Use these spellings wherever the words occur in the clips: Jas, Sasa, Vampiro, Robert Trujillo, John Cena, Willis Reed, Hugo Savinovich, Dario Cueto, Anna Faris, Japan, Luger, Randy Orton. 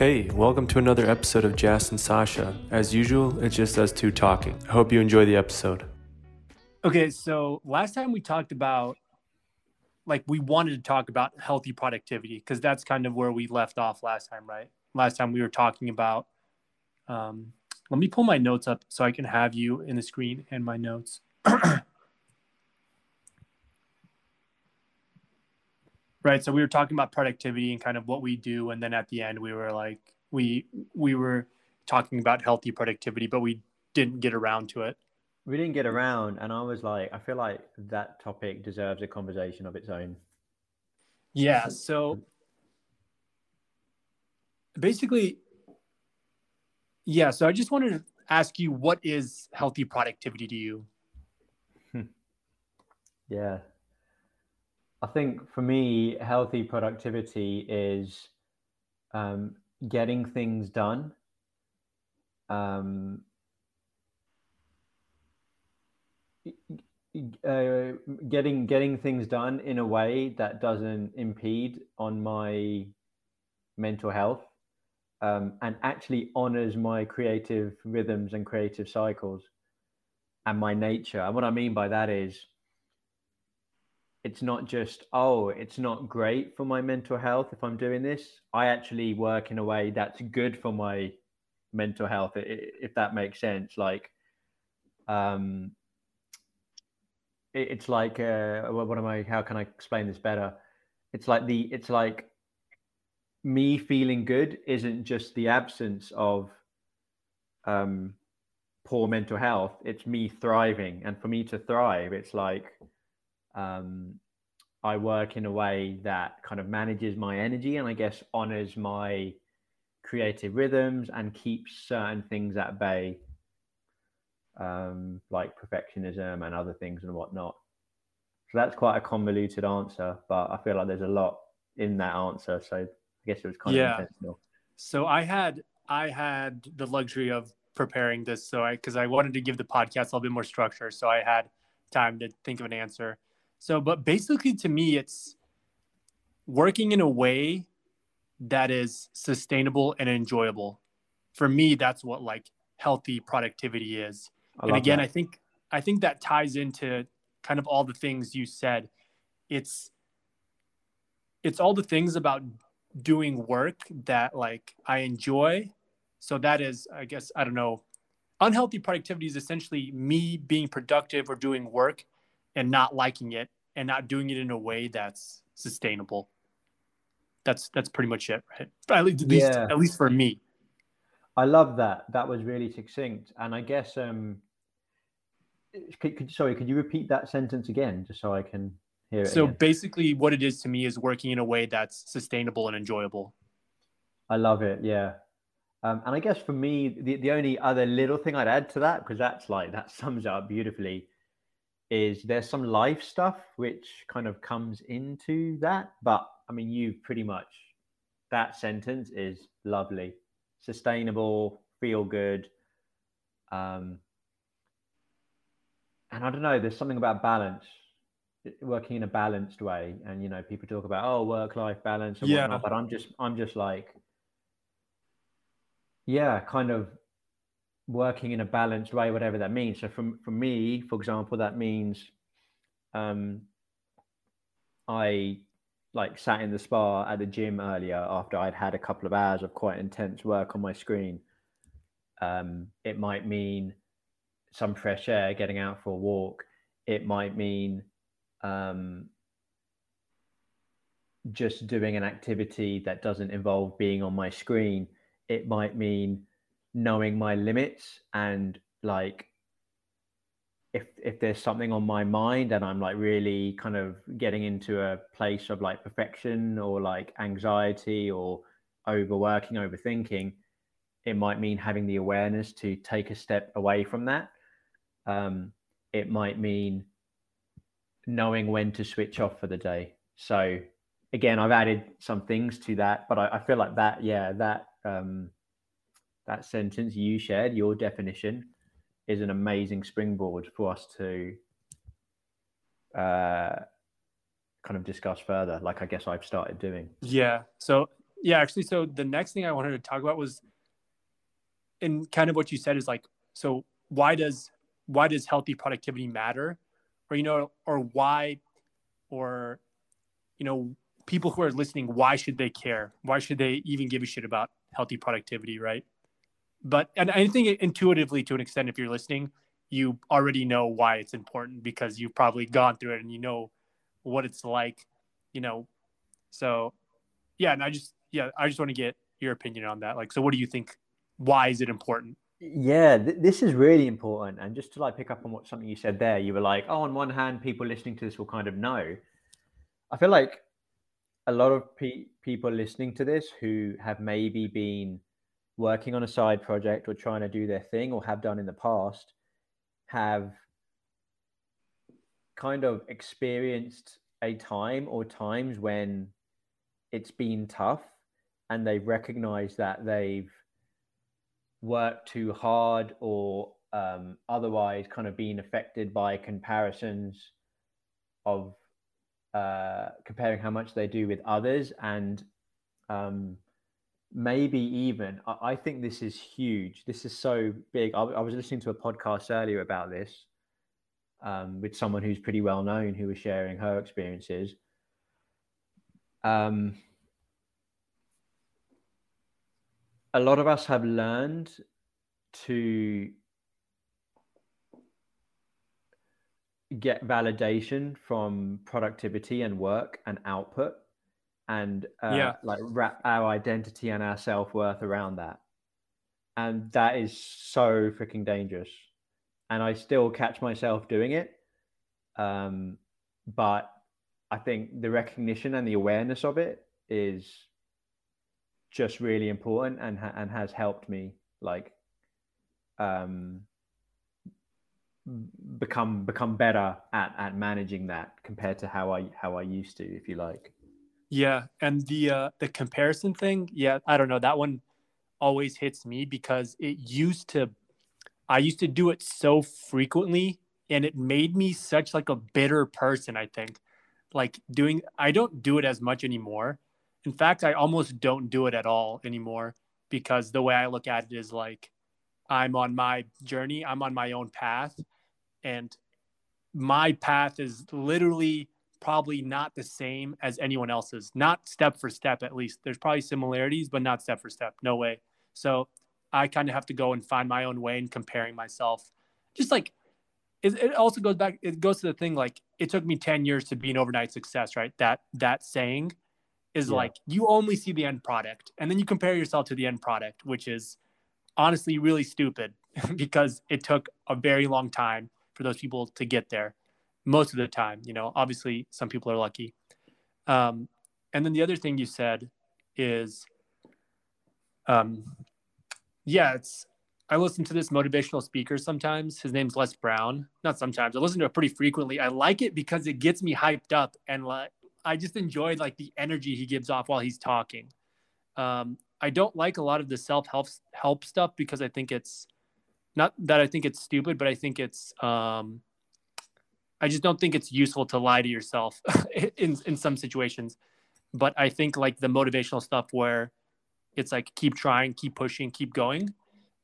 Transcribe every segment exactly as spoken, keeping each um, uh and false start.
Hey, welcome to another episode of Jas and Sasha. As usual, it's just us two talking. I hope you enjoy the episode. Okay, so last time we talked about, like, we wanted to talk about healthy productivity because that's kind of where we left off last time, right? Last time we were talking about, um, let me pull my notes up so I can have you in the screen and my notes. Right. So we were talking about productivity and kind of what we do. And then at the end, we were like, we we were talking about healthy productivity, but we didn't get around to it. We didn't get around. And I was like, I feel like that topic deserves a conversation of its own. Yeah. So basically, yeah. So I just wanted to ask you, what is healthy productivity to you? Yeah. I think for me, healthy productivity is um, getting things done, um, uh, getting getting things done in a way that doesn't impede on my mental health, um, and actually honors my creative rhythms and creative cycles and my nature. And what I mean by that is, it's not just, oh, it's not great for my mental health if I'm doing this. I actually work in a way that's good for my mental health, if that makes sense. Like, um, it's like, uh, what am I, how can I explain this better? It's like the, it's like me feeling good isn't just the absence of um, poor mental health. It's me thriving. And for me to thrive, it's like, um I work in a way that kind of manages my energy and I guess honors my creative rhythms and keeps certain things at bay, um like perfectionism and other things and whatnot. So that's quite a convoluted answer, but I feel like there's a lot in that answer, so I guess it was kind yeah. of intentional. So I had I had the luxury of preparing this, so I because I wanted to give the podcast a little bit more structure, so I had time to think of an answer. So, but basically to me, it's working in a way that is sustainable and enjoyable. For me, that's what like healthy productivity is. I and again, that. I think, I think that ties into kind of all the things you said. It's, it's all the things about doing work that like I enjoy. So that is, I guess, I don't know. Unhealthy productivity is essentially me being productive or doing work and not liking it and not doing it in a way that's sustainable. That's that's pretty much it, right? At least, yeah. at least for me. I love that. That was really succinct. And I guess, um, could, could, sorry, could you repeat that sentence again, just so I can hear it So again? Basically what it is to me is working in a way that's sustainable and enjoyable. I love it. Yeah. Um, and I guess for me, the, the only other little thing I'd add to that, because that's like, that sums it up beautifully, is there's some life stuff which kind of comes into that. But I mean, you pretty much, that sentence is lovely, sustainable, feel good. Um, and I don't know, there's something about balance, working in a balanced way. And, you know, people talk about, oh, work-life balance and yeah. whatnot, but I'm just, I'm just like, yeah, kind of working in a balanced way, whatever that means. So from, for me, for example, that means um, I like sat in the spa at the gym earlier after I'd had a couple of hours of quite intense work on my screen. Um, it might mean some fresh air, getting out for a walk. It might mean um, just doing an activity that doesn't involve being on my screen. It might mean knowing my limits and like, if if there's something on my mind and I'm like really kind of getting into a place of like perfection or like anxiety or overworking, overthinking, it might mean having the awareness to take a step away from that. Um, it might mean knowing when to switch off for the day. So again, I've added some things to that, but I, I feel like that, yeah, that, um that sentence you shared, your definition, is an amazing springboard for us to uh kind of discuss further, like I guess I've started doing. Yeah, so yeah, actually, so the next thing I wanted to talk about was, and kind of what you said is like, so why does why does healthy productivity matter, or you know, or why, or you know, people who are listening, why should they care? Why should they even give a shit about healthy productivity, right? But and I think intuitively, to an extent, if you're listening, you already know why it's important because you've probably gone through it and you know what it's like, you know. So yeah, and I just yeah, I just want to get your opinion on that. Like, so what do you think? Why is it important? Yeah, th- this is really important. And just to like pick up on what something you said there, you were like, oh, on one hand, people listening to this will kind of know. I feel like a lot of pe- people listening to this who have maybe been working on a side project or trying to do their thing or have done in the past have kind of experienced a time or times when it's been tough, and they recognize that they've worked too hard or um, otherwise kind of been affected by comparisons of uh, comparing how much they do with others. And um, maybe even, I think this is huge. This is so big. I, I was listening to a podcast earlier about this um, with someone who's pretty well known who was sharing her experiences. Um, a lot of us have learned to get validation from productivity and work and output, and uh, yeah. like wrap our identity and our self-worth around that. And that is so freaking dangerous. And I still catch myself doing it. Um, but I think the recognition and the awareness of it is just really important and ha- and has helped me like um, become become better at, at managing that compared to how I how I used to, if you like. Yeah, and the uh, the comparison thing, yeah, I don't know, that one always hits me because it used to, I used to do it so frequently, and it made me such like a bitter person, I think. Like doing, I don't do it as much anymore. In fact, I almost don't do it at all anymore because the way I look at it is like, I'm on my journey, I'm on my own path, and my path is literally probably not the same as anyone else's, not step for step, at least. There's probably similarities, but not step for step. No way. So I kind of have to go and find my own way in comparing myself. Just like, it, it also goes back, it goes to the thing, like it took me ten years to be an overnight success, right? That, that saying is yeah. like, you only see the end product and then you compare yourself to the end product, which is honestly really stupid because it took a very long time for those people to get there. Most of the time, you know, obviously some people are lucky. Um, and then the other thing you said is, um, yeah, it's, I listen to this motivational speaker sometimes. His name's Les Brown. Not sometimes. I listen to it pretty frequently. I like it because it gets me hyped up, and like, I just enjoy like the energy he gives off while he's talking. Um, I don't like a lot of the self-help help stuff because I think it's not that I think it's stupid, but I think it's, um, I just don't think it's useful to lie to yourself in, in some situations. But I think like the motivational stuff where it's like, keep trying, keep pushing, keep going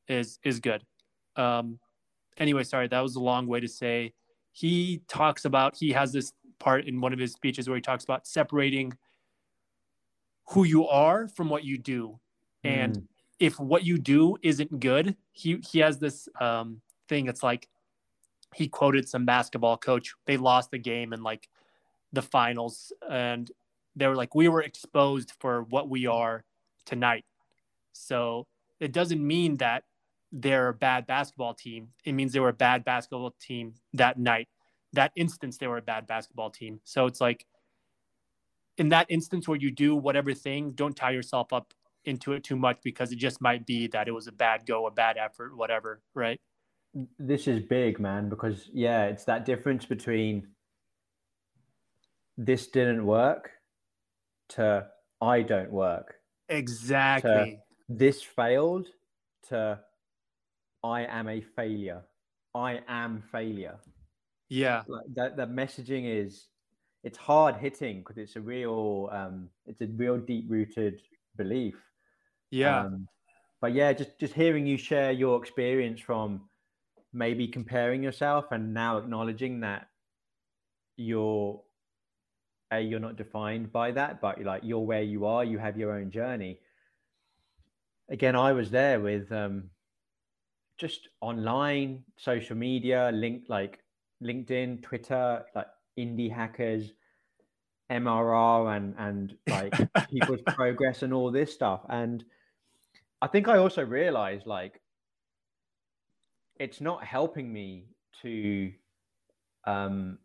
is, is good. Um, anyway, sorry, that was a long way to say he talks about, he has this part in one of his speeches where he talks about separating who you are from what you do. Mm. And if what you do isn't good, he, he has this um, thing that's like, he quoted some basketball coach. They lost the game in like the finals, and they were like, we were exposed for what we are tonight. So it doesn't mean that they're a bad basketball team. It means they were a bad basketball team that night. That instance, they were a bad basketball team. So it's like in that instance where you do whatever thing, don't tie yourself up into it too much because it just might be that it was a bad go, a bad effort, whatever. Right. This is big, man, because yeah, it's that difference between this didn't work to I don't work. Exactly. This failed to I am a failure. I am failure. Yeah. Like that, that messaging is, it's hard hitting because it's a real, um, it's a real deep rooted belief. Yeah. Um, but yeah, just, just hearing you share your experience from maybe comparing yourself and now acknowledging that you're, A, you're not defined by that, but like you're where you are, you have your own journey. Again, I was there with um, just online, social media, link like LinkedIn, Twitter, like indie hackers, M R R and, and like people's progress and all this stuff. And I think I also realized like, it's not helping me to um,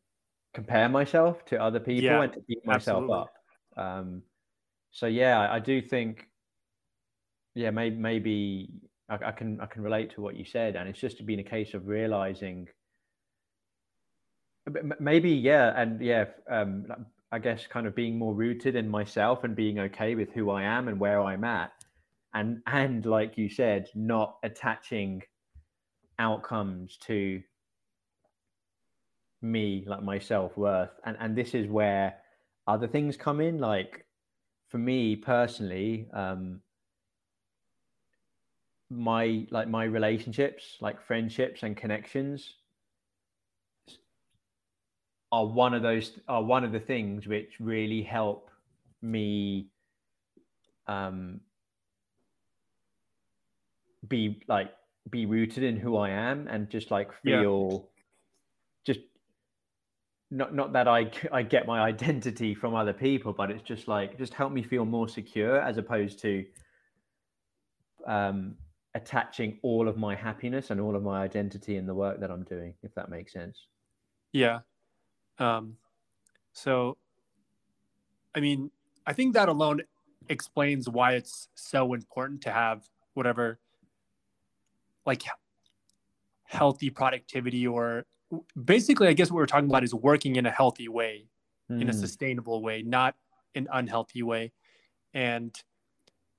compare myself to other people yeah, and to beat myself absolutely. up. Um, so yeah, I, I do think, yeah, maybe, maybe I, I can, I can relate to what you said. And it's just been a case of realizing maybe, yeah. And yeah, um, I guess kind of being more rooted in myself and being okay with who I am and where I'm at. And, and like you said, not attaching outcomes to me, like my self-worth. And, and this is where other things come in. Like for me personally, um, my, like my relationships, like friendships and connections are one of those, are one of the things which really help me, um, be like, be rooted in who I am and just like feel yeah. just not, not that I, I get my identity from other people, but it's just like, just help me feel more secure as opposed to, um, attaching all of my happiness and all of my identity in the work that I'm doing, if that makes sense. Yeah. Um, so, I mean, I think that alone explains why it's so important to have whatever like healthy productivity, or basically, I guess what we're talking about is working in a healthy way, mm. in a sustainable way, not an unhealthy way. And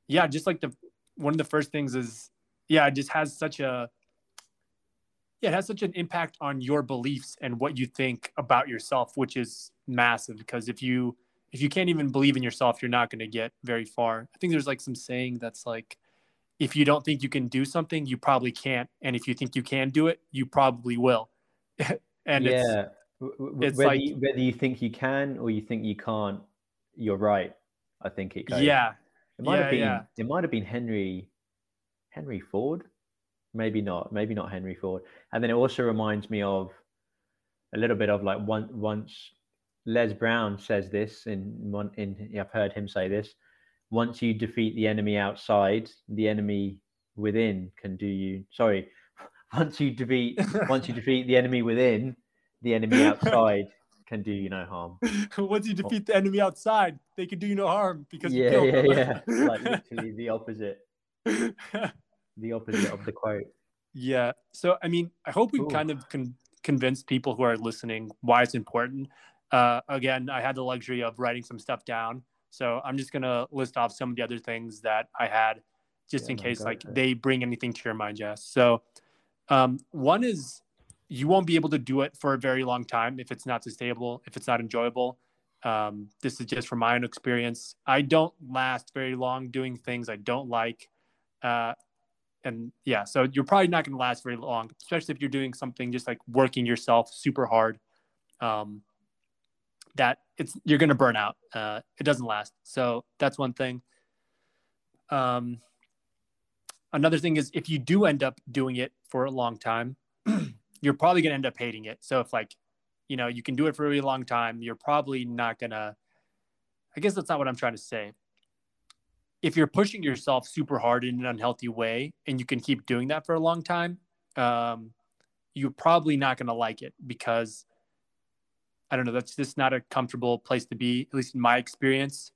yeah, just like the, one of the first things is, yeah, it just has such a, yeah, it has such an impact on your beliefs and what you think about yourself, which is massive. Because if you, if you can't even believe in yourself, you're not going to get very far. I think there's like some saying that's like, if you don't think you can do something, you probably can't. And if you think you can do it, you probably will. And yeah. it's, it's whether, like, you, whether you think you can or you think you can't, you're right. I think it goes. Yeah. It might yeah, have been, yeah. it might have been Henry, Henry Ford. Maybe not, maybe not Henry Ford. And then it also reminds me of a little bit of like one, once Les Brown says this in one, in, I've heard him say this. Once you defeat the enemy outside, the enemy within can do you. Sorry, once you defeat, once you defeat the enemy within, the enemy outside can do you no harm. Once you defeat the enemy outside, they can do you no harm because yeah, you killed them. yeah, yeah, like literally the opposite, the opposite of the quote. Yeah. So I mean, I hope we Ooh. kind of con- convince people who are listening why it's important. Uh, again, I had the luxury of writing some stuff down. So I'm just going to list off some of the other things that I had just yeah, in case like it. they bring anything to your mind, Jess. So um, one is you won't be able to do it for a very long time if it's not sustainable, if it's not enjoyable. Um, this is just from my own experience. I don't last very long doing things I don't like. Uh, and yeah, so you're probably not going to last very long, especially if you're doing something just like working yourself super hard. Um, that it's, you're going to burn out. Uh, it doesn't last. So that's one thing. Um, another thing is if you do end up doing it for a long time, you're probably going to end up hating it. So if like, you know, you can do it for a really long time, you're probably not going to, I guess that's not what I'm trying to say. If you're pushing yourself super hard in an unhealthy way and you can keep doing that for a long time, um, you're probably not going to like it because I don't know. That's just not a comfortable place to be, at least in my experience.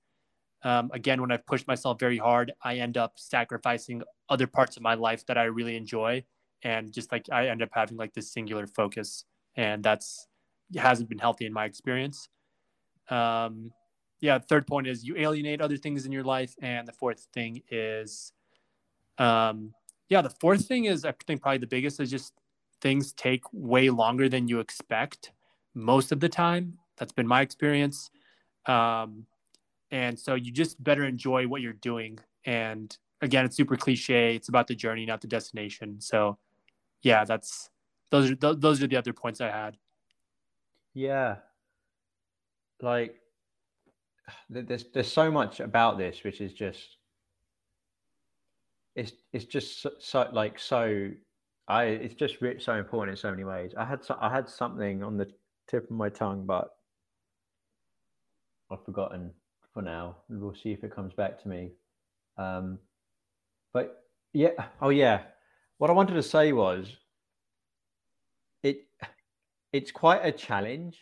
Um, again, when I've pushed myself very hard, I end up sacrificing other parts of my life that I really enjoy. And just like I end up having like this singular focus. And that's hasn't been healthy in my experience. Um, yeah. Third point is you alienate other things in your life. And the fourth thing is, um, yeah, the fourth thing is I think probably the biggest is just things take way longer than you expect. Most of the time, that's been my experience. Um, And so you just better enjoy what you're doing. And again, it's super cliche. It's about the journey, not the destination. So yeah, that's, those are, th- those are the other points I had. Yeah. Like there's, there's so much about this, which is just, it's, it's just so, so like, so I, it's just so important in so many ways. I had, so, I had something on the tip of my tongue, but I've forgotten for now. We'll see if it comes back to me. Um, but yeah. Oh yeah. What I wanted to say was it, it's quite a challenge.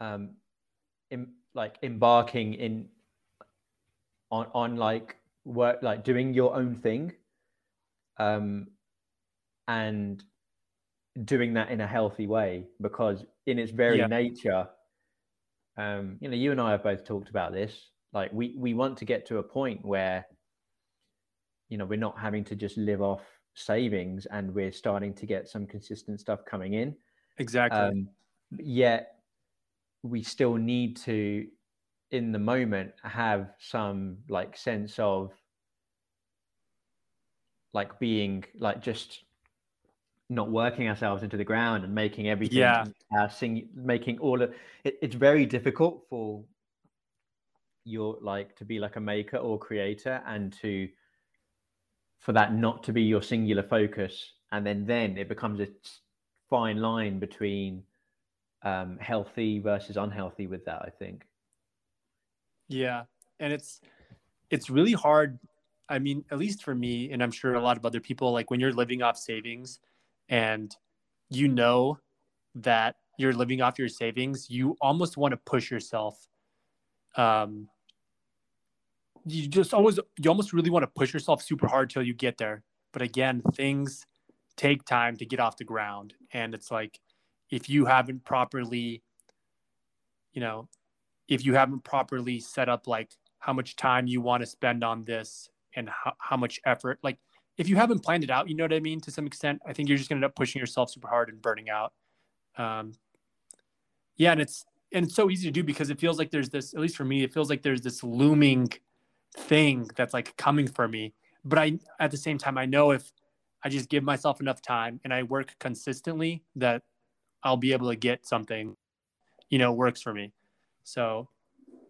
Um, in, like embarking in on, on like work, like doing your own thing. Um, and doing that in a healthy way, because in its very yeah. nature, um, you know, you and I have both talked about this. Like we, we want to get to a point where, you know, we're not having to just live off savings and we're starting to get some consistent stuff coming in. Exactly. Um, yet we still need to, in the moment, have some like sense of like being like just not working ourselves into the ground and making everything, yeah. uh, sing, making all of it. It's very difficult for, you're like to be like a maker or creator and to for that not to be your singular focus, and then then it becomes a fine line between um healthy versus unhealthy with that, I think. Yeah, and it's it's really hard, I mean, at least for me, and I'm sure a lot of other people, like when you're living off savings and you know that you're living off your savings, you almost want to push yourself. um you just always you almost really want to push yourself super hard till you get there. But again, things take time to get off the ground, and it's like if you haven't properly you know if you haven't properly set up like how much time you want to spend on this and how, how much effort, like if you haven't planned it out, you know what I mean, to some extent, I think you're just gonna end up pushing yourself super hard and burning out. um yeah and it's And it's so easy to do because it feels like there's this, at least for me, it feels like there's this looming thing that's like coming for me. But I, at the same time, I know if I just give myself enough time and I work consistently that I'll be able to get something, you know, works for me. So,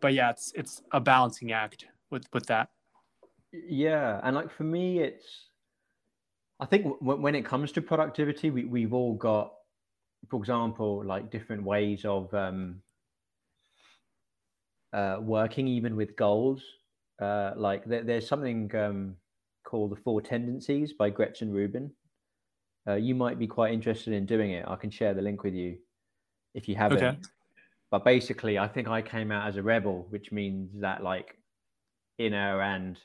but yeah, it's, it's a balancing act with, with that. Yeah. And like, for me, it's, I think w- when it comes to productivity, we, we've all got, for example, like different ways of, um, Uh, working even with goals, uh, like there, there's something um, called the Four Tendencies by Gretchen Rubin. Uh, you might be quite interested in doing it. I can share the link with you if you haven't. Okay. But basically, I think I came out as a rebel, which means that like inner and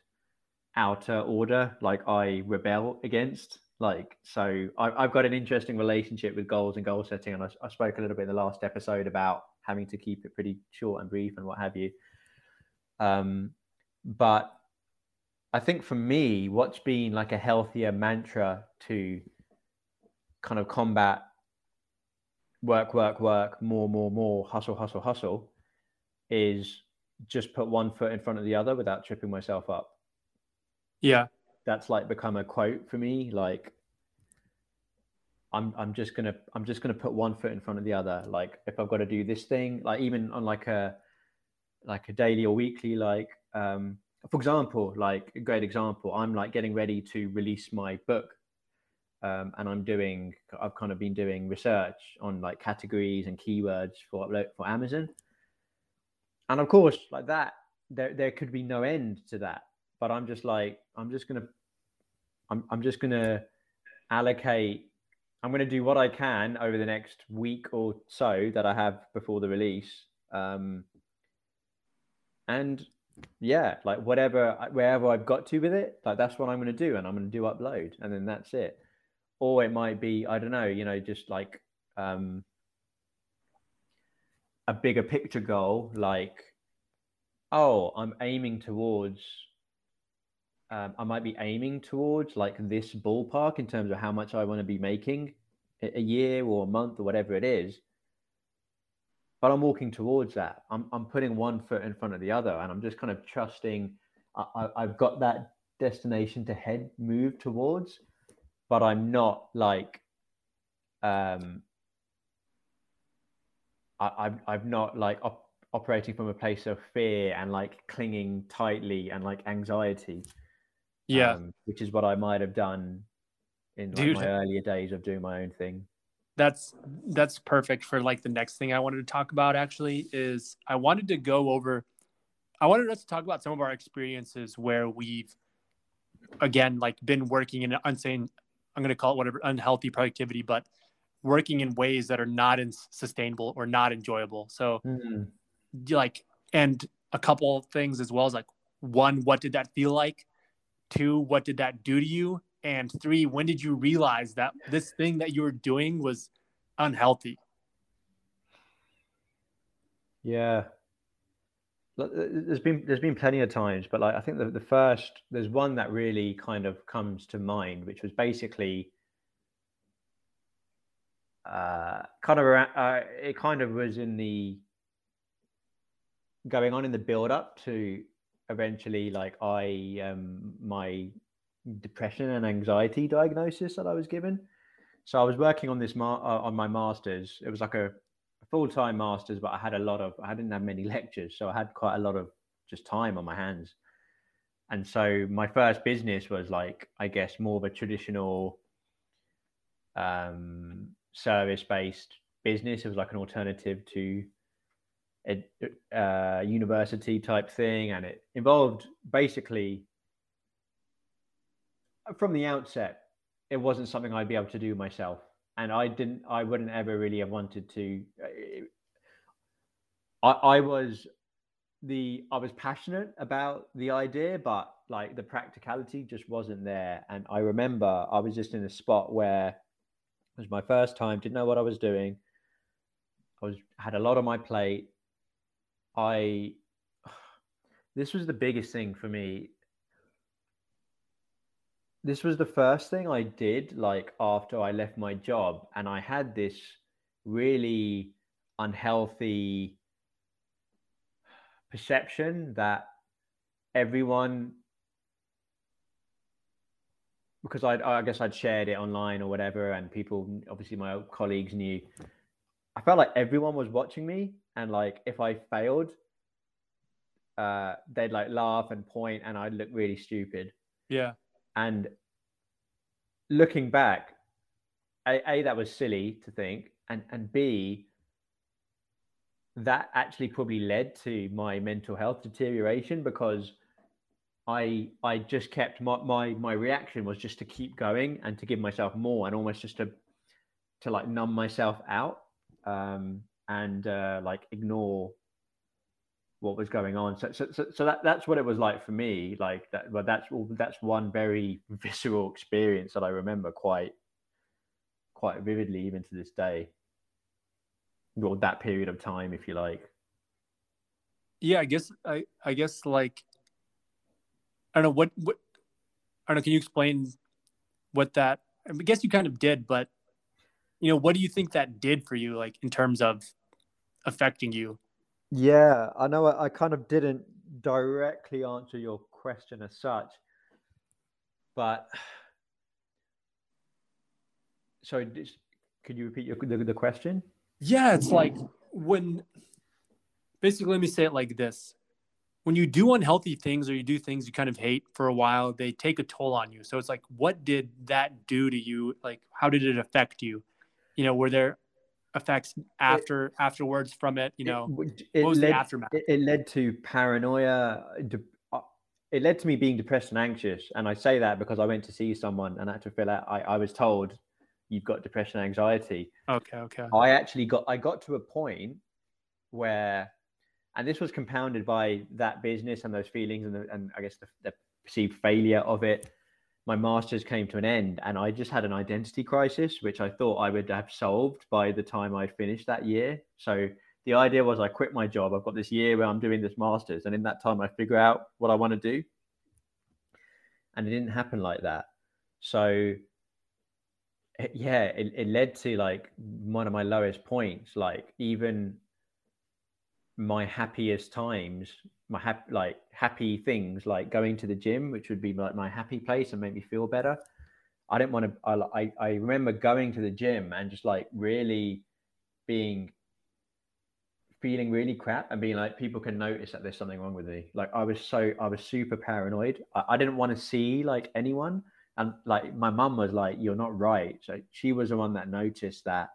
outer order, like I rebel against. Like, so I, I've got an interesting relationship with goals and goal setting, and I, I spoke a little bit in the last episode about having to keep it pretty short and brief and what have you. Um, but I think for me, what's been like a healthier mantra to kind of combat work, work, work, more, more, more, hustle, hustle, hustle is just put one foot in front of the other without tripping myself up. Yeah. That's like become a quote for me. Like, I'm I'm just gonna I'm just gonna put one foot in front of the other. Like if I've got to do this thing, like even on like a like a daily or weekly, like um, for example, like a great example, I'm like getting ready to release my book, um, and I'm doing I've kind of been doing research on like categories and keywords for for Amazon, and of course like that there there could be no end to that, but I'm just like I'm just gonna I'm I'm just gonna allocate. I'm going to do what I can over the next week or so that I have before the release. Um, and yeah, like whatever, wherever I've got to with it, like that's what I'm going to do. And I'm going to do upload and then that's it. Or it might be, I don't know, you know, just like um, a bigger picture goal, like, oh, I'm aiming towards Um, I might be aiming towards like this ballpark in terms of how much I want to be making a year or a month or whatever it is. but I'm walking towards that. I'm, I'm putting one foot in front of the other, and I'm just kind of trusting. I, I, I've got that destination to head move towards, but I'm not like, um, I, I'm, I'm not like op operating from a place of fear and like clinging tightly and like anxiety. Yeah. Um, which is what I might've done in like, my earlier days of doing my own thing. That's, that's perfect for like the next thing I wanted to talk about actually is I wanted to go over, I wanted us to talk about some of our experiences where we've, again, like been working in an insane, I'm going to call it whatever, unhealthy productivity, but working in ways that are not in sustainable or not enjoyable. So mm-hmm. like, and a couple things as well as like, one, what did that feel like? Two, what did that do to you? And three, when did you realize that this thing that you were doing was unhealthy? Yeah. There's been, there's been plenty of times, but like, I think the, the first, there's one that really kind of comes to mind, which was basically uh, kind of, around, uh, it kind of was in the, going on in the build up to eventually like I, um, my depression and anxiety diagnosis that I was given. So I was working on this, ma uh, on my master's. It was like a full-time masters, but I had a lot of, I didn't have many lectures. So I had quite a lot of just time on my hands. And so my first business was like, I guess, more of a traditional um, service-based business. It was like an alternative to a, a university type thing. And it involved basically, from the outset, it wasn't something I'd be able to do myself. And I didn't, I wouldn't ever really have wanted to, I, I was the, I was passionate about the idea, but like the practicality just wasn't there. And I remember I was just in a spot where it was my first time, didn't know what I was doing. I was, had a lot on my plate. I, this was the biggest thing for me. This was the first thing I did, like after I left my job, and I had this really unhealthy perception that everyone, because I'd, I guess I'd shared it online or whatever, and people, obviously my colleagues knew, I felt like everyone was watching me, and like if I failed, uh, they'd like laugh and point, and I'd look really stupid. Yeah. And looking back, a, a, that was silly to think, and, and B, that actually probably led to my mental health deterioration, because I, I just kept, my, my, my reaction was just to keep going and to give myself more, and almost just to, to like numb myself out, um, and uh, like ignore what was going on. So, so, so, so that, that's what it was like for me. Like that, but that's all, that's one very visceral experience that I remember quite, quite vividly, even to this day, or that period of time, if you like. Yeah, I guess, I, I guess like, I don't know what, what, I don't know. Can you explain what that, I guess you kind of did, but you know, what do you think that did for you? Like in terms of affecting you? Yeah, I know I kind of didn't directly answer your question as such, but so just, could you repeat your, the, the question? Yeah, it's like when, basically let me say it like this. When you do unhealthy things or you do things you kind of hate for a while, they take a toll on you. So it's like, what did that do to you? Like, how did it affect you? You know, were there effects after it, afterwards from it, you know, it, it what was led, the aftermath? It, it led to paranoia. De, uh, it led to me being depressed and anxious. And I say that because I went to see someone and had to fill out, I, I was told you've got depression and anxiety. Okay. Okay. I actually got, I got to a point where, and this was compounded by that business and those feelings and, the, and I guess the, the perceived failure of it. My master's came to an end, and I just had an identity crisis, which I thought I would have solved by the time I finished that year. So the idea was I quit my job. I've got this year where I'm doing this master's, and in that time I figure out what I want to do. And it didn't happen like that. So it, yeah, it, it led to like one of my lowest points, like even my happiest times, my hap like happy things, like going to the gym, which would be like my happy place and make me feel better. I didn't want to, I, I remember going to the gym and just like really being, feeling really crap and being like, people can notice that there's something wrong with me. Like I was so, I was super paranoid. I, I didn't want to see like anyone. And like, my mum was like, you're not right. So she was the one that noticed that,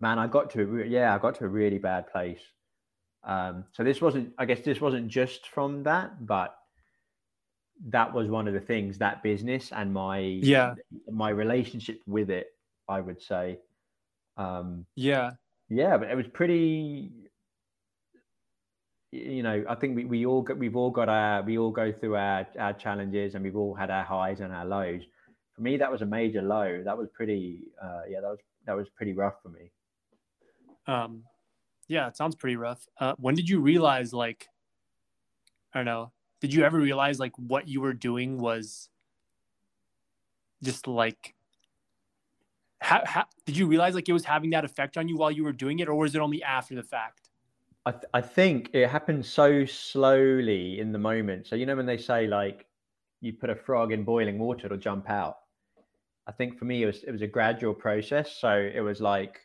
man, I got to, a yeah, I got to a really bad place. Um, so this wasn't, I guess this wasn't just from that, but that was one of the things, that business and my yeah my relationship with it, I would say. Um yeah yeah but it was pretty, you know, I think we, we all got we've all got our we all go through our, our challenges, and we've all had our highs and our lows. For me, that was a major low. That was pretty uh yeah that was that was pretty rough for me. Um yeah it sounds pretty rough. Uh when did you realize, like, I don't know, did you ever realize like what you were doing was just like, how, how did you realize like it was having that effect on you while you were doing it, or was it only after the fact? I, th I think it happened so slowly in the moment. So, you know, when they say like you put a frog in boiling water, it'll jump out. I think for me, it was, it was a gradual process. So it was like,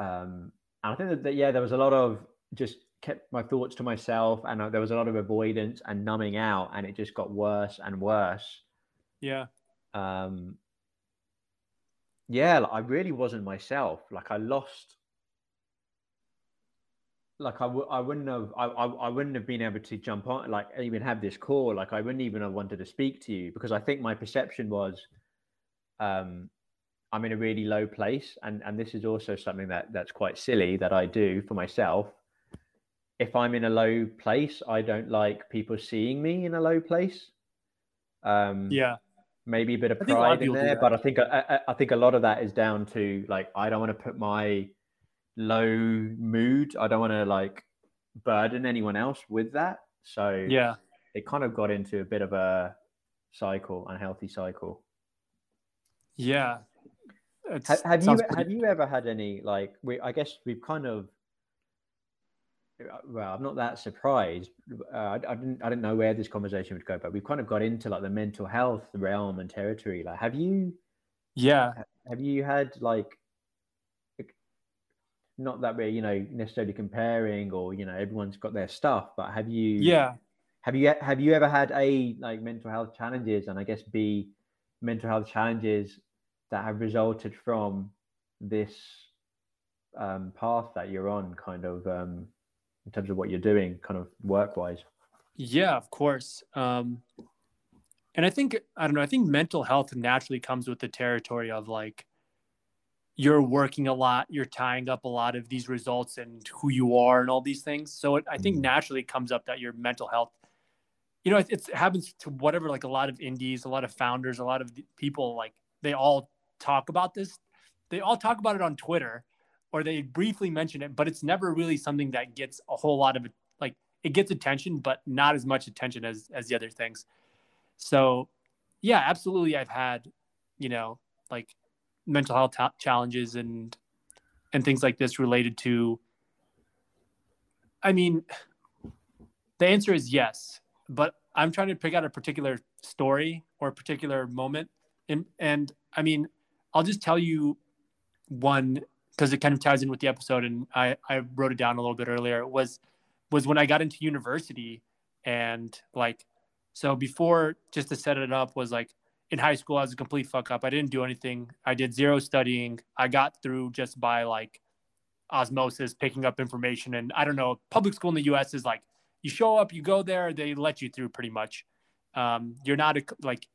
um, and I think that, that yeah, there was a lot of just, kept my thoughts to myself, and there was a lot of avoidance and numbing out, and it just got worse and worse. Yeah. Um, yeah. Like, I really wasn't myself. Like I lost, like I, w I wouldn't have, I, I, I wouldn't have been able to jump on, like even have this call. Like I wouldn't even have wanted to speak to you, because I think my perception was, um, I'm in a really low place. And, and this is also something that that's quite silly that I do for myself. If I'm in a low place, I don't like people seeing me in a low place. Um, yeah. Maybe a bit of pride in there, but I think, I, I think a lot of that is down to like, I don't want to put my low mood, I don't want to like burden anyone else with that. So yeah, it kind of got into a bit of a cycle, unhealthy cycle. Yeah. Have, have you, pretty... have you ever had any, like, we, I guess we've kind of, well, I'm not that surprised. Uh, I, I didn't. I didn't know where this conversation would go, but we've kind of got into like the mental health realm and territory. Like, have you? Yeah. Have you had like, not that we're, you know, necessarily comparing, or you know, everyone's got their stuff, but have you? Yeah. Have you have you ever had a like mental health challenges, and I guess B, mental health challenges that have resulted from this um, path that you're on, kind of. Um, in terms of what you're doing kind of work wise? Yeah, of course. Um, and I think, I don't know, I think mental health naturally comes with the territory of like, you're working a lot, you're tying up a lot of these results and who you are and all these things. So it, I think naturally comes up that your mental health, you know, it, it's, it happens to whatever, like a lot of indies, a lot of founders, a lot of people, like they all talk about this. They all talk about it on Twitter, or they briefly mention it, but it's never really something that gets a whole lot of, like, it gets attention, but not as much attention as, as the other things. So yeah, absolutely. I've had, you know, like mental health challenges and, and things like this related to, I mean, the answer is yes, but I'm trying to pick out a particular story or a particular moment. And, and I mean, I'll just tell you one, because it kind of ties in with the episode, and I, I wrote it down a little bit earlier. It was, was when I got into university, and like, so before, just to set it up, was like in high school, I was a complete fuck up. I didn't do anything. I did zero studying. I got through just by like osmosis, picking up information. And I don't know, public school in the U S is like, you show up, you go there, they let you through pretty much. Um, you're not a, like,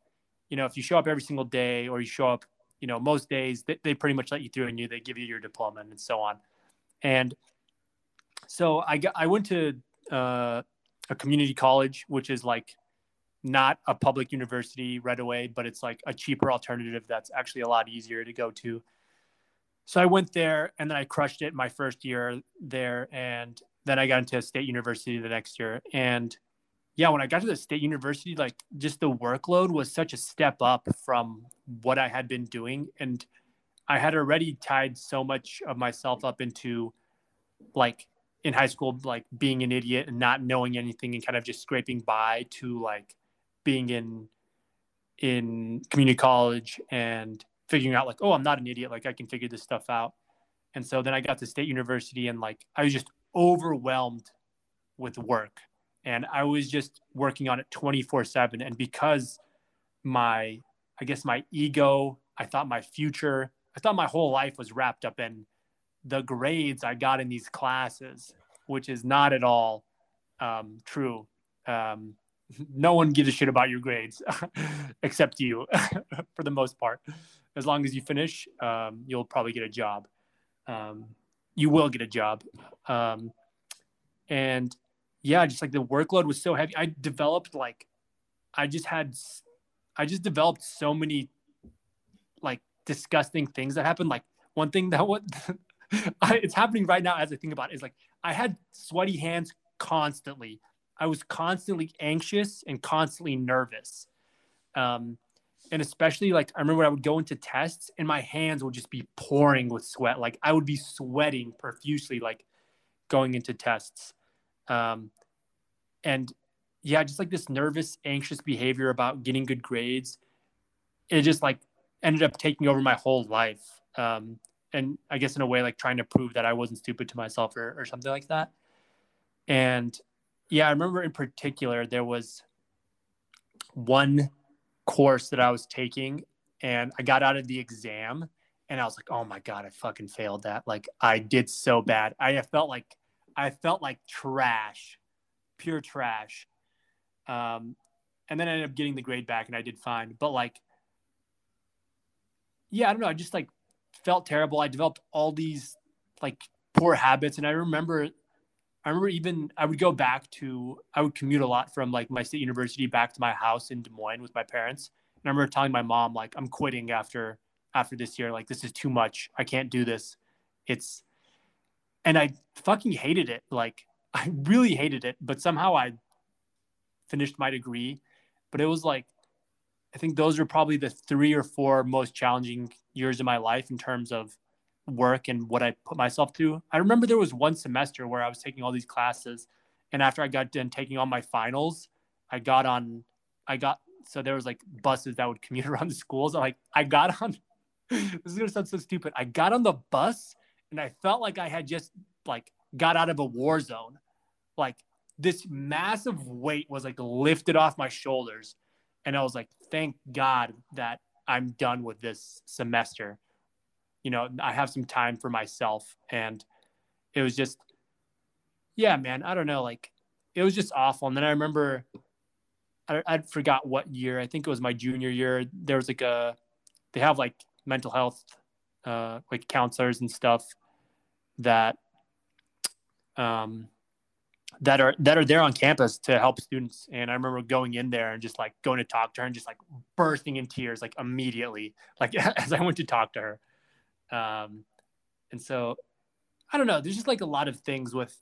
you know, if you show up every single day, or you show up, you know, most days they, they pretty much let you through, and you, they give you your diploma and so on. And so I got, I went to uh, a community college, which is like not a public university right away, but it's like a cheaper alternative that's actually a lot easier to go to. So I went there, and then I crushed it my first year there. And then I got into a state university the next year. And yeah, when I got to the state university, like just the workload was such a step up from what I had been doing. And I had already tied so much of myself up into like in high school, like being an idiot and not knowing anything and kind of just scraping by to like being in in community college and figuring out like, oh, I'm not an idiot. Like I can figure this stuff out. And so then I got to State University and like, I was just overwhelmed with work and I was just working on it twenty-four seven. And because my, I guess my ego, I thought my future, I thought my whole life was wrapped up in the grades I got in these classes, which is not at all um, true. Um, no one gives a shit about your grades except you for the most part. As long as you finish, um, you'll probably get a job. Um, you will get a job. Um, and yeah, just like the workload was so heavy. I developed like, I just had, I just developed so many like disgusting things that happened. Like one thing that was, I, it's happening right now as I think about it, is like, I had sweaty hands constantly. I was constantly anxious and constantly nervous. Um, and especially like, I remember I would go into tests and my hands would just be pouring with sweat. Like I would be sweating profusely, like going into tests. Um, and yeah, just like this nervous, anxious behavior about getting good grades. It just like ended up taking over my whole life. Um, and I guess in a way, like trying to prove that I wasn't stupid to myself or, or something like that. And yeah, I remember in particular, there was one course that I was taking and I got out of the exam and I was like, oh my God, I fucking failed that. Like I did so bad. I felt like, I felt like trash, pure trash. Um, and then I ended up getting the grade back and I did fine. But like, yeah, I don't know. I just like felt terrible. I developed all these like poor habits. And I remember, I remember even I would go back to, I would commute a lot from like my state university back to my house in Des Moines with my parents. And I remember telling my mom, like, I'm quitting after, after this year. Like, this is too much. I can't do this. It's, and I fucking hated it. Like I really hated it, but somehow I finished my degree. But it was like, I think those were probably the three or four most challenging years of my life in terms of work and what I put myself through. I remember there was one semester where I was taking all these classes, and after I got done taking all my finals, I got on, I got, so there was like buses that would commute around the schools. I'm like, I got on, this is going to sound so stupid. I got on the bus and I felt like I had just like got out of a war zone. Like this massive weight was like lifted off my shoulders. And I was like, thank God that I'm done with this semester. You know, I have some time for myself. And it was just, yeah, man, I don't know. Like, it was just awful. And then I remember, I, I forgot what year. I think it was my junior year. There was like a, they have like mental health, uh, like counselors and stuff that, um, that are, that are there on campus to help students. And I remember going in there and just like going to talk to her and just like bursting in tears, like immediately, like as I went to talk to her. Um, and so I don't know, there's just like a lot of things with,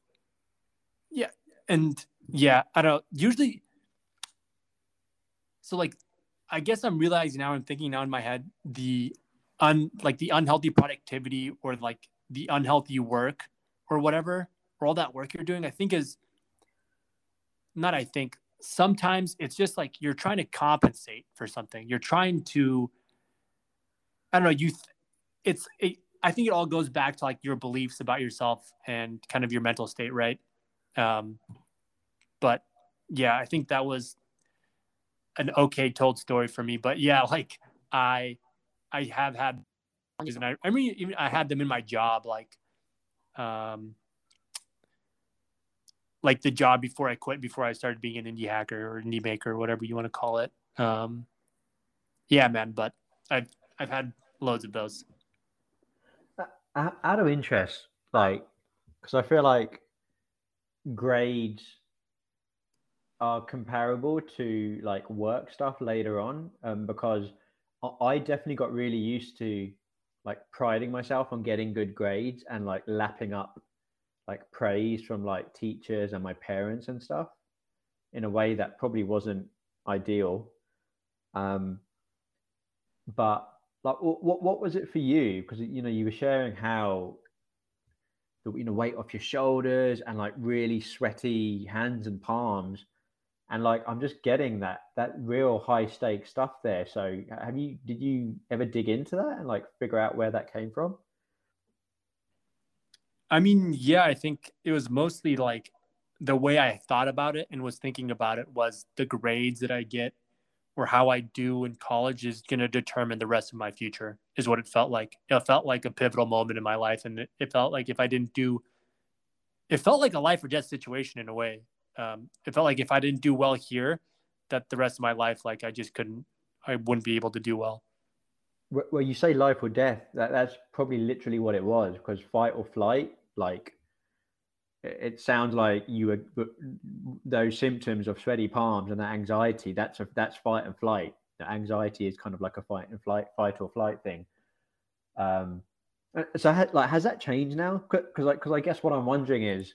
yeah. And yeah, I don't usually. So like, I guess I'm realizing now, I'm thinking now in my head, the un like the unhealthy productivity or like the unhealthy work or whatever, or all that work you're doing, I think is not, I think sometimes it's just like, you're trying to compensate for something. You're trying to, I don't know, you, th- it's, it, I think it all goes back to like your beliefs about yourself and kind of your mental state. Right. Um, but yeah, I think that was an okay told story for me, but yeah, like I, I have had, and I, I mean, even I had them in my job, like, um, like the job before I quit, before I started being an indie hacker or indie maker or whatever you want to call it. Um, yeah, man, but I've, I've had loads of those. Uh, out of interest, like, because I feel like grades are comparable to like work stuff later on, um, because I definitely got really used to like priding myself on getting good grades and like lapping up like praise from like teachers and my parents and stuff in a way that probably wasn't ideal. Um, but like, what, what was it for you? Because, you know, you were sharing how the you know, weight off your shoulders and like really sweaty hands and palms. And like, I'm just getting that, that real high stake stuff there. So have you, did you ever dig into that and like figure out where that came from? I mean, yeah, I think it was mostly like the way I thought about it and was thinking about it was the grades that I get or how I do in college is going to determine the rest of my future is what it felt like. It felt like a pivotal moment in my life. And it felt like if I didn't do, it felt like a life or death situation in a way. Um, it felt like if I didn't do well here, that the rest of my life, like I just couldn't, I wouldn't be able to do well. Well, you say life or death, that, that's probably literally what it was, because fight or flight, like it sounds like you were, those symptoms of sweaty palms and that anxiety, that's a, that's fight and flight. The anxiety is kind of like a fight and flight, fight or flight thing. Um, so ha- like, has that changed now? Because like, because I guess what I'm wondering is,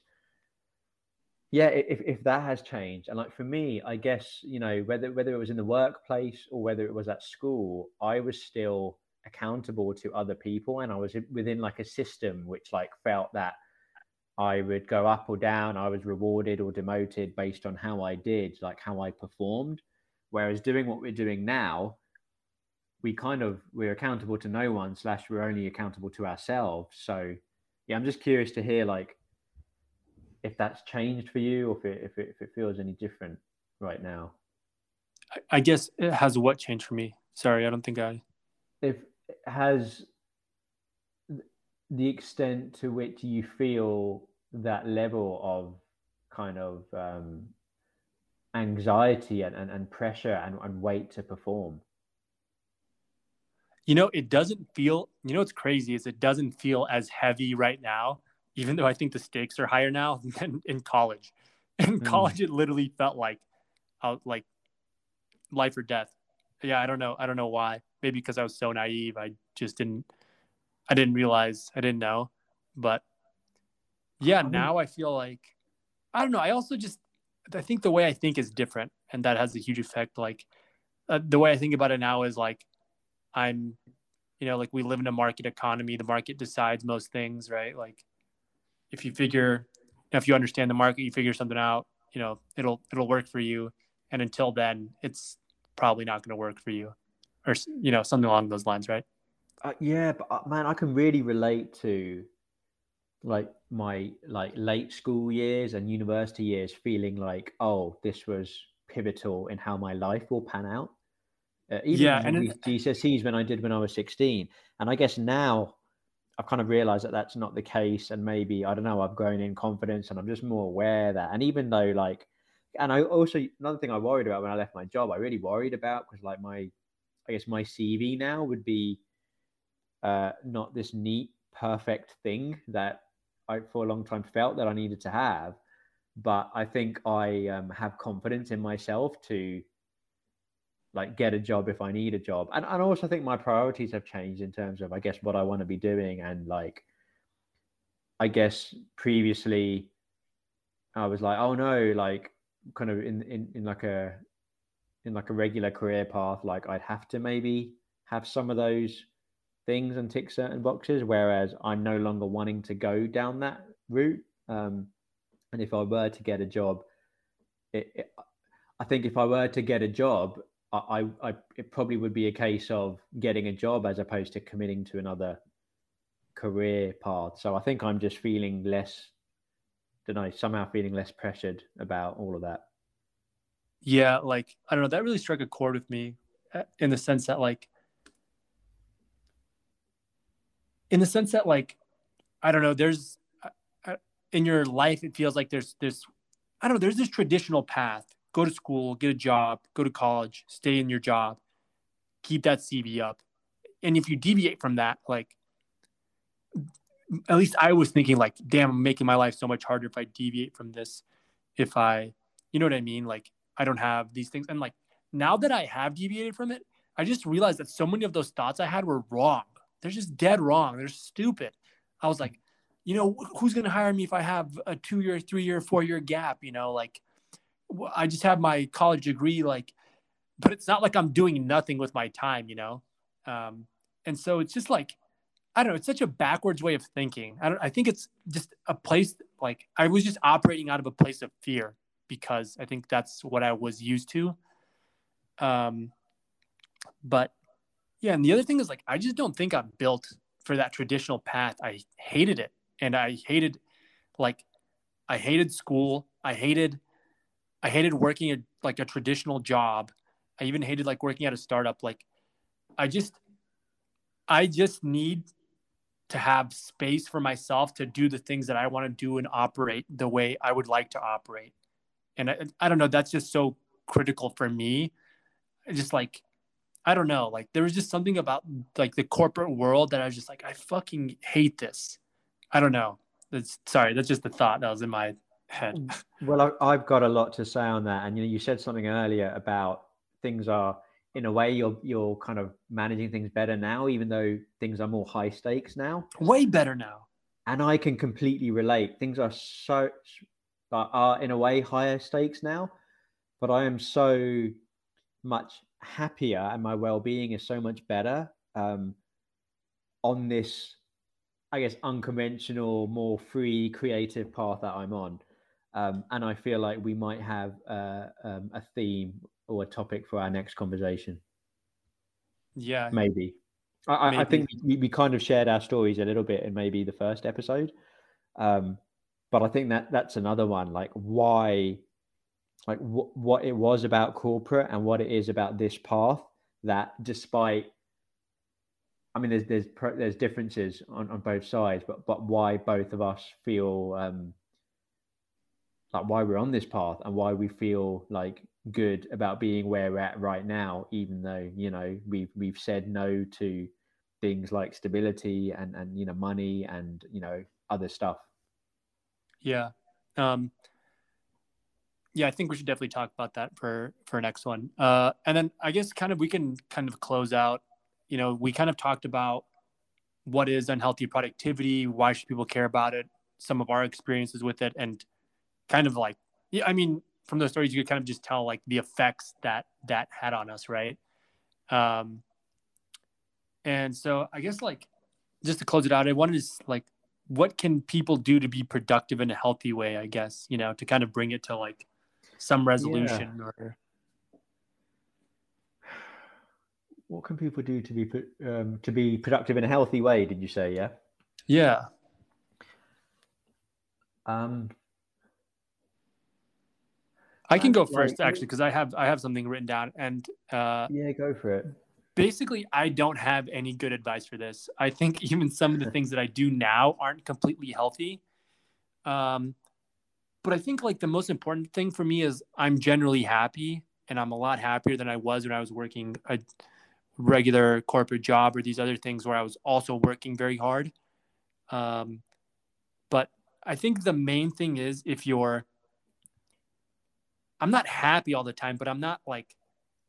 yeah, if, if that has changed. And like for me, I guess, you know, whether whether it was in the workplace or whether it was at school, I was still accountable to other people. And I was within like a system which like felt that I would go up or down. I was rewarded or demoted based on how I did, like how I performed. Whereas doing what we're doing now, we kind of, we're accountable to no one slash we're only accountable to ourselves. So yeah, I'm just curious to hear like, if that's changed for you or if it, if it, if it feels any different right now. I guess it has what changed for me? Sorry, I don't think I... If has the extent to which you feel that level of kind of um, anxiety and, and, and pressure and, and weight to perform? You know, it doesn't feel, you know, what's crazy is it doesn't feel as heavy right now, even though I think the stakes are higher now than in college. In mm. college, it literally felt like, uh, like life or death. Yeah, I don't know. I don't know why. Maybe because I was so naive. I just didn't, I didn't realize, I didn't know. But yeah, now I feel like, I don't know. I also just, I think the way I think is different. And that has a huge effect. Like uh, the way I think about it now is like, I'm, you know, like we live in a market economy. The market decides most things, right? Like, if you figure, if you understand the market, you figure something out, you know, it'll, it'll work for you. And until then, it's probably not going to work for you or, you know, something along those lines. Right. Uh, yeah. But uh, man, I can really relate to like my, like late school years and university years feeling like, oh, this was pivotal in how my life will pan out. Uh, even yeah, and it, G C S Es when I did, when I was sixteen. And I guess now, I've kind of realized that that's not the case. And maybe, I don't know, I've grown in confidence and I'm just more aware of that. And even though like, and I also, another thing I worried about when I left my job, I really worried about because like my, I guess my C V now would be uh, not this neat, perfect thing that I for a long time felt that I needed to have. But I think I um, have confidence in myself to like get a job if I need a job. And I also think my priorities have changed in terms of, I guess, what I want to be doing. And like, I guess previously I was like, oh no, like kind of in, in, in like a, in like a regular career path, like I'd have to maybe have some of those things and tick certain boxes. Whereas I'm no longer wanting to go down that route. Um, and if I were to get a job, it, it, I think if I were to get a job, I, I, it probably would be a case of getting a job as opposed to committing to another career path. So I think I'm just feeling less, don't know, somehow feeling less pressured about all of that. Yeah. Like, I don't know, that really struck a chord with me in the sense that like, in the sense that like, I don't know, there's in your life, it feels like there's this, I don't know, there's this traditional path. Go to school, get a job, go to college, stay in your job, keep that C V up. And if you deviate from that, like, at least I was thinking like, damn, I'm making my life so much harder if I deviate from this, if I, you know what I mean? Like, I don't have these things. And like, now that I have deviated from it, I just realized that so many of those thoughts I had were wrong. They're just dead wrong. They're stupid. I was like, you know, who's going to hire me if I have a two year, three year, four year gap, you know, like, I just have my college degree, like, but it's not like I'm doing nothing with my time, you know? Um, and so it's just like, I don't know, it's such a backwards way of thinking. I don't, I think it's just a place, like I was just operating out of a place of fear because I think that's what I was used to. Um, but yeah. And the other thing is like, I just don't think I'm built for that traditional path. I hated it. And I hated, like, I hated school. I hated, I hated working at like a traditional job. I even hated like working at a startup. Like I just, I just need to have space for myself to do the things that I want to do and operate the way I would like to operate. And I, I don't know, that's just so critical for me. Just like, I don't know, like there was just something about like the corporate world that I was just like, I fucking hate this. I don't know. That's, sorry, that's just the thought that was in my head. Well, I, I've got a lot to say on that. And you know, you said something earlier about things are, in a way, you're you're kind of managing things better now, even though things are more high stakes now. Way better now. And I can completely relate. Things are so are in a way higher stakes now, but I am so much happier, and my well-being is so much better um, on this, I guess, unconventional, more free, creative path that I'm on. Um, and I feel like we might have uh, um, a theme or a topic for our next conversation. Yeah, maybe. I, maybe. I think we, we kind of shared our stories a little bit in maybe the first episode. Um, but I think that that's another one, like why, like w- what it was about corporate and what it is about this path that despite, I mean, there's, there's, pro- there's differences on, on both sides, but, but why both of us feel um, like why we're on this path and why we feel like good about being where we're at right now, even though, you know, we've we've said no to things like stability and and you know money and you know other stuff. Yeah, um, yeah, I think we should definitely talk about that for for next one. Uh, and then I guess kind of we can kind of close out. You know, we kind of talked about what is unhealthy productivity, why should people care about it, some of our experiences with it, and kind of like yeah, I mean. From those stories, you could kind of just tell like the effects that that had on us. Right. Um, and so I guess like, just to close it out, I wanted to like, what can people do to be productive in a healthy way, I guess, you know, to kind of bring it to like some resolution yeah. or. What can people do to be, um, to be productive in a healthy way? Did you say? Yeah. Yeah. Um, I can go first, actually, because I have I have something written down. And uh, yeah, go for it. Basically, I don't have any good advice for this. I think even some of the things that I do now aren't completely healthy. Um, but I think like the most important thing for me is I'm generally happy, and I'm a lot happier than I was when I was working a regular corporate job or these other things where I was also working very hard. Um, but I think the main thing is if you're I'm not happy all the time, but I'm not like,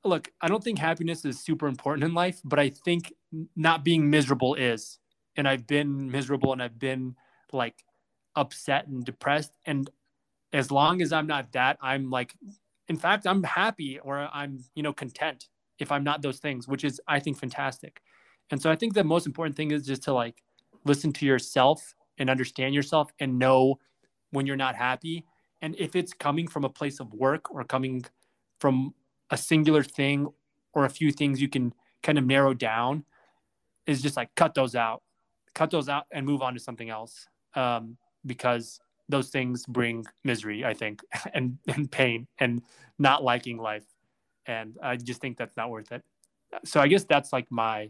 look, I don't think happiness is super important in life, but I think not being miserable is, and I've been miserable and I've been like upset and depressed. And as long as I'm not that, I'm like, in fact, I'm happy or I'm, you know, content if I'm not those things, which is, I think, fantastic. And so I think the most important thing is just to like, listen to yourself and understand yourself and know when you're not happy. And if it's coming from a place of work or coming from a singular thing or a few things you can kind of narrow down, is just like cut those out, cut those out and move on to something else. Um, because those things bring misery, I think, and, and pain and not liking life. And I just think that's not worth it. So I guess that's like my,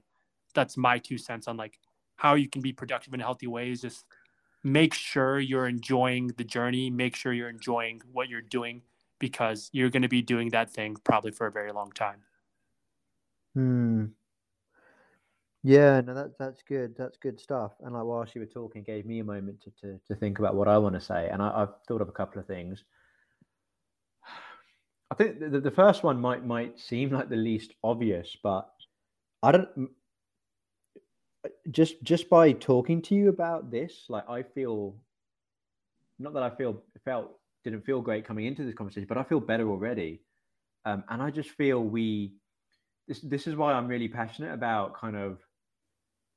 that's my two cents on like how you can be productive in a healthy way is just make sure you're enjoying the journey. Make sure you're enjoying what you're doing because you're going to be doing that thing probably for a very long time. Hmm. Yeah, no, that, that's good. That's good stuff. And like whilst you were talking, it gave me a moment to, to, to think about what I want to say. And I, I've thought of a couple of things. I think the, the first one might, might seem like the least obvious, but I don't... just just by talking to you about this, like I feel not that I feel felt didn't feel great coming into this conversation, but I feel better already. Um, and I just feel we this this is why I'm really passionate about kind of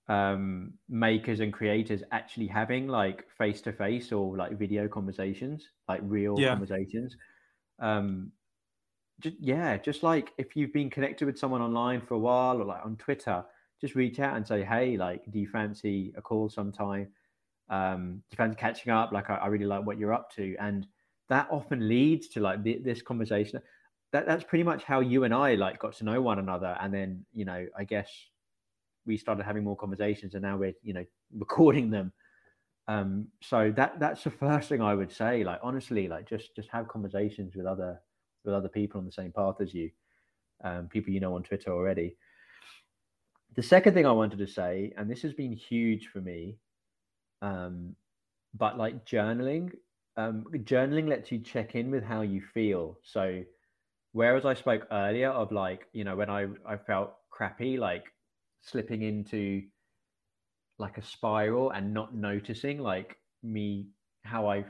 um, makers and creators actually having like face-to-face or like video conversations, like real yeah. conversations. Um, just, yeah, just like if you've been connected with someone online for a while or like on Twitter, just reach out and say, hey, like, do you fancy a call sometime? Um, do you fancy catching up? Like, I, I really like what you're up to. And that often leads to like the, this conversation. That that's pretty much how you and I like got to know one another. And then, you know, I guess we started having more conversations and now we're, you know, recording them. Um, so that, that's the first thing I would say, like, honestly, like just, just have conversations with other, with other people on the same path as you, um, people, you know, on Twitter already. The second thing I wanted to say, and this has been huge for me, um, but like journaling, um, journaling lets you check in with how you feel. So whereas I spoke earlier of like, you know, when I, I felt crappy, like slipping into like a spiral and not noticing like me, how I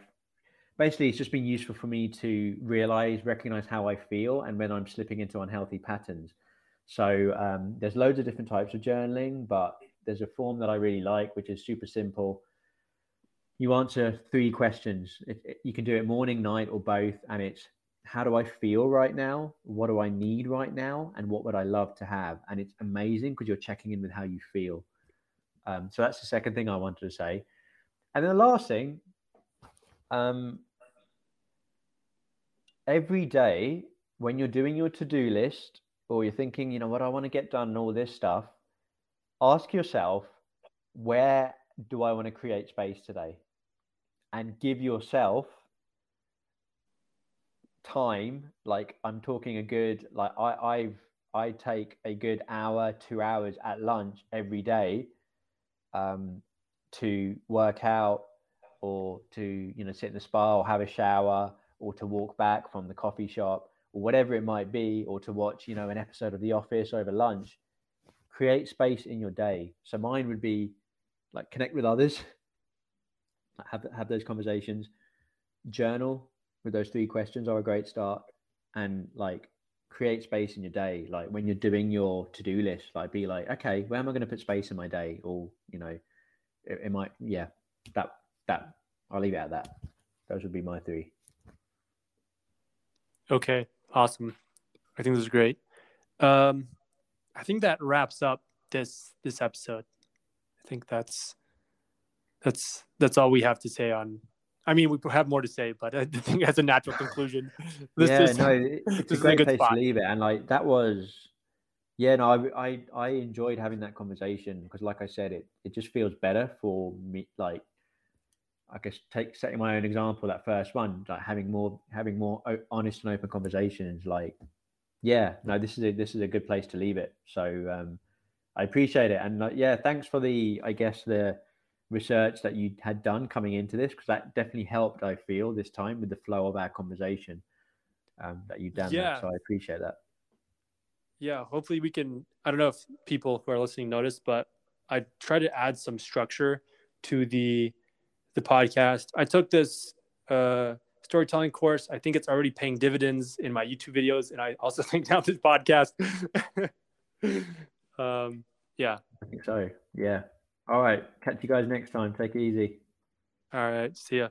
basically, it's just been useful for me to realize, recognize how I feel and when I'm slipping into unhealthy patterns. So um, there's loads of different types of journaling, but there's a form that I really like, which is super simple. You answer three questions. It, it, you can do it morning, night, or both. And it's, how do I feel right now? What do I need right now? And what would I love to have? And it's amazing because you're checking in with how you feel. Um, so that's the second thing I wanted to say. And then the last thing, um, every day when you're doing your to-do list, or you're thinking, you know, what I want to get done and all this stuff, ask yourself, where do I want to create space today? And give yourself time. Like I'm talking a good, like I, I've, I take a good hour, two hours at lunch every day um, to work out or to, you know, sit in the spa or have a shower or to walk back from the coffee shop, or whatever it might be, or to watch, you know, an episode of The Office over lunch. Create space in your day. So mine would be like connect with others, have, have those conversations, journal with those three questions are a great start, and like create space in your day. Like when you're doing your to-do list, like be like, okay, where am I going to put space in my day? Or, you know, it, it might, yeah, that, that, I'll leave it at that. Those would be my three. Okay. Awesome. I think this is great. Um, I think that wraps up this this episode. I think that's that's that's all we have to say on. I mean, we have more to say, but I think that's a natural conclusion. This yeah, is, no, it's this a great is a good place spot. To leave it. And like that was, yeah, no, I I, I enjoyed having that conversation because, like I said, it it just feels better for me. Like I guess take setting my own example, that first one, like having more having more honest and open conversations, like. Yeah, no, this is a, this is a good place to leave it. So um, I appreciate it. And uh, yeah, thanks for the, I guess, the research that you had done coming into this, because that definitely helped, I feel, this time with the flow of our conversation um, that you've done. Yeah. That, so I appreciate that. Yeah, hopefully we can, I don't know if people who are listening notice, but I try to add some structure to the the podcast. I took this uh storytelling course. I think it's already paying dividends in my YouTube videos, and I also think now this podcast. um, yeah. I think so. Yeah. All right. Catch you guys next time. Take it easy. All right. See ya.